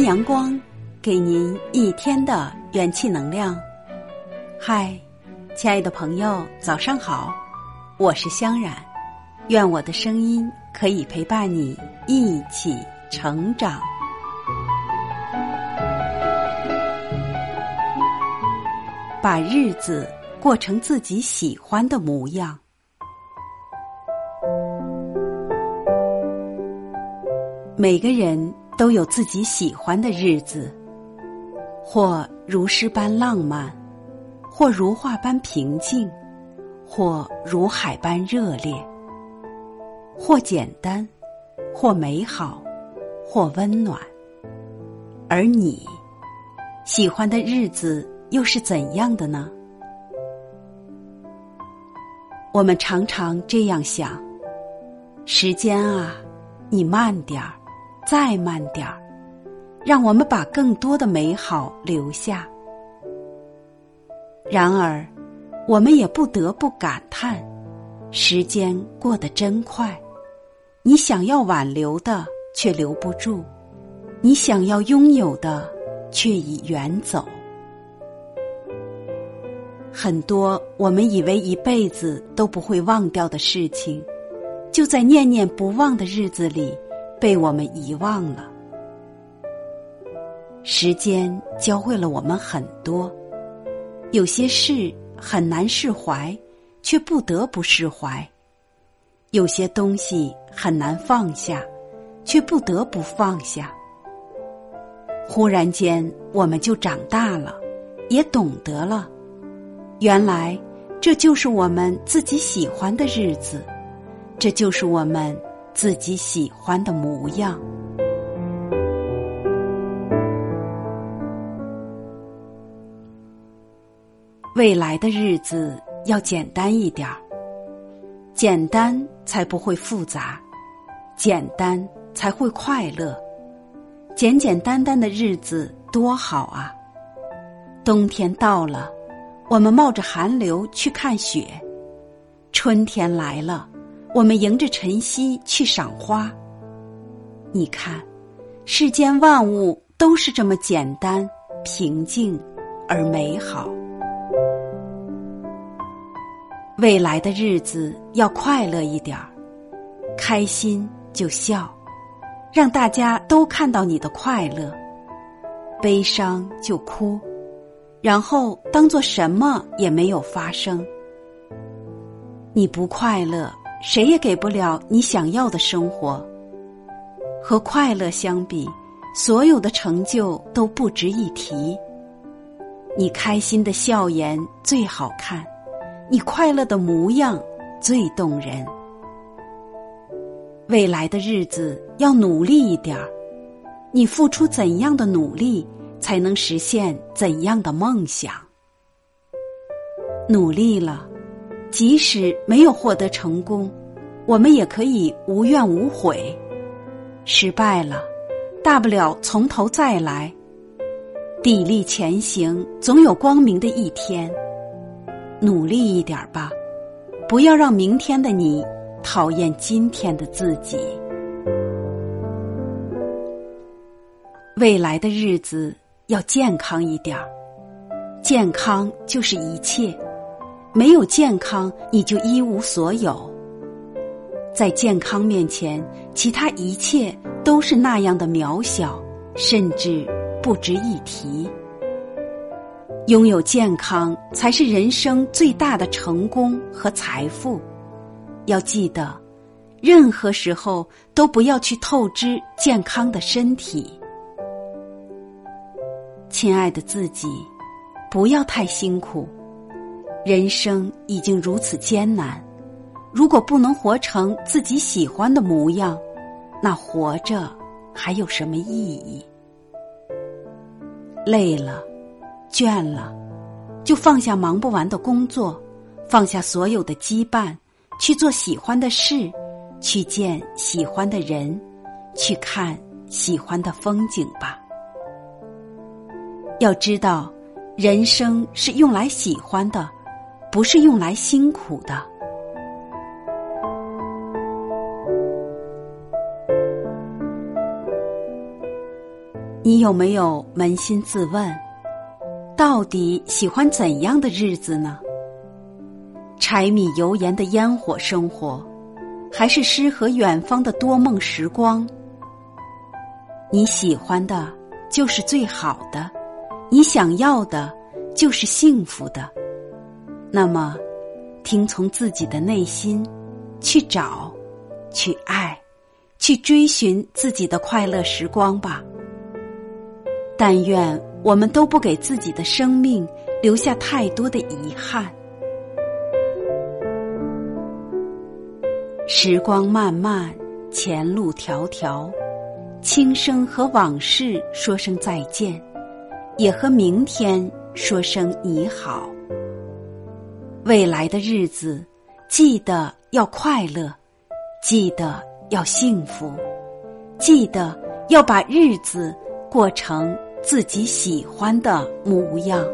蓝阳光给您一天的元气能量。嗨，亲爱的朋友，早上好，我是香冉，愿我的声音可以陪伴你一起成长。把日子过成自己喜欢的模样。每个人都有自己喜欢的日子，或如诗般浪漫，或如画般平静，或如海般热烈，或简单，或美好，或温暖。而你喜欢的日子又是怎样的呢？我们常常这样想，时间啊，你慢点儿，再慢点儿，让我们把更多的美好留下。然而，我们也不得不感叹，时间过得真快，你想要挽留的却留不住，你想要拥有的却已远走。很多我们以为一辈子都不会忘掉的事情，就在念念不忘的日子里被我们遗忘了。时间教会了我们很多，有些事很难释怀，却不得不释怀；有些东西很难放下，却不得不放下。忽然间，我们就长大了，也懂得了，原来这就是我们自己喜欢的日子，这就是我们自己喜欢的模样。未来的日子要简单一点儿，简单才不会复杂，简单才会快乐。简简单单的日子多好啊！冬天到了，我们冒着寒流去看雪；春天来了，我们迎着晨曦去赏花。你看，世间万物都是这么简单、平静而美好。未来的日子要快乐一点儿，开心就笑，让大家都看到你的快乐；悲伤就哭，然后当作什么也没有发生。你不快乐，谁也给不了你想要的生活。和快乐相比，所有的成就都不值一提。你开心的笑颜最好看，你快乐的模样最动人。未来的日子要努力一点儿，你付出怎样的努力，才能实现怎样的梦想。努力了，即使没有获得成功，我们也可以无怨无悔；失败了，大不了从头再来。砥砺前行，总有光明的一天。努力一点吧，不要让明天的你讨厌今天的自己。未来的日子要健康一点，健康就是一切。没有健康，你就一无所有。在健康面前，其他一切都是那样的渺小，甚至不值一提。拥有健康才是人生最大的成功和财富。要记得，任何时候都不要去透支健康的身体。亲爱的自己，不要太辛苦，人生已经如此艰难，如果不能活成自己喜欢的模样，那活着还有什么意义？累了，倦了，就放下忙不完的工作，放下所有的羁绊，去做喜欢的事，去见喜欢的人，去看喜欢的风景吧。要知道，人生是用来喜欢的，不是用来辛苦的。你有没有扪心自问，到底喜欢怎样的日子呢？柴米油盐的烟火生活，还是诗和远方的多梦时光？你喜欢的就是最好的，你想要的就是幸福的。那么听从自己的内心，去找，去爱，去追寻自己的快乐时光吧。但愿我们都不给自己的生命留下太多的遗憾。时光漫漫，前路迢迢，今生和往事说声再见，也和明天说声你好。未来的日子，记得要快乐，记得要幸福，记得要把日子过成自己喜欢的模样。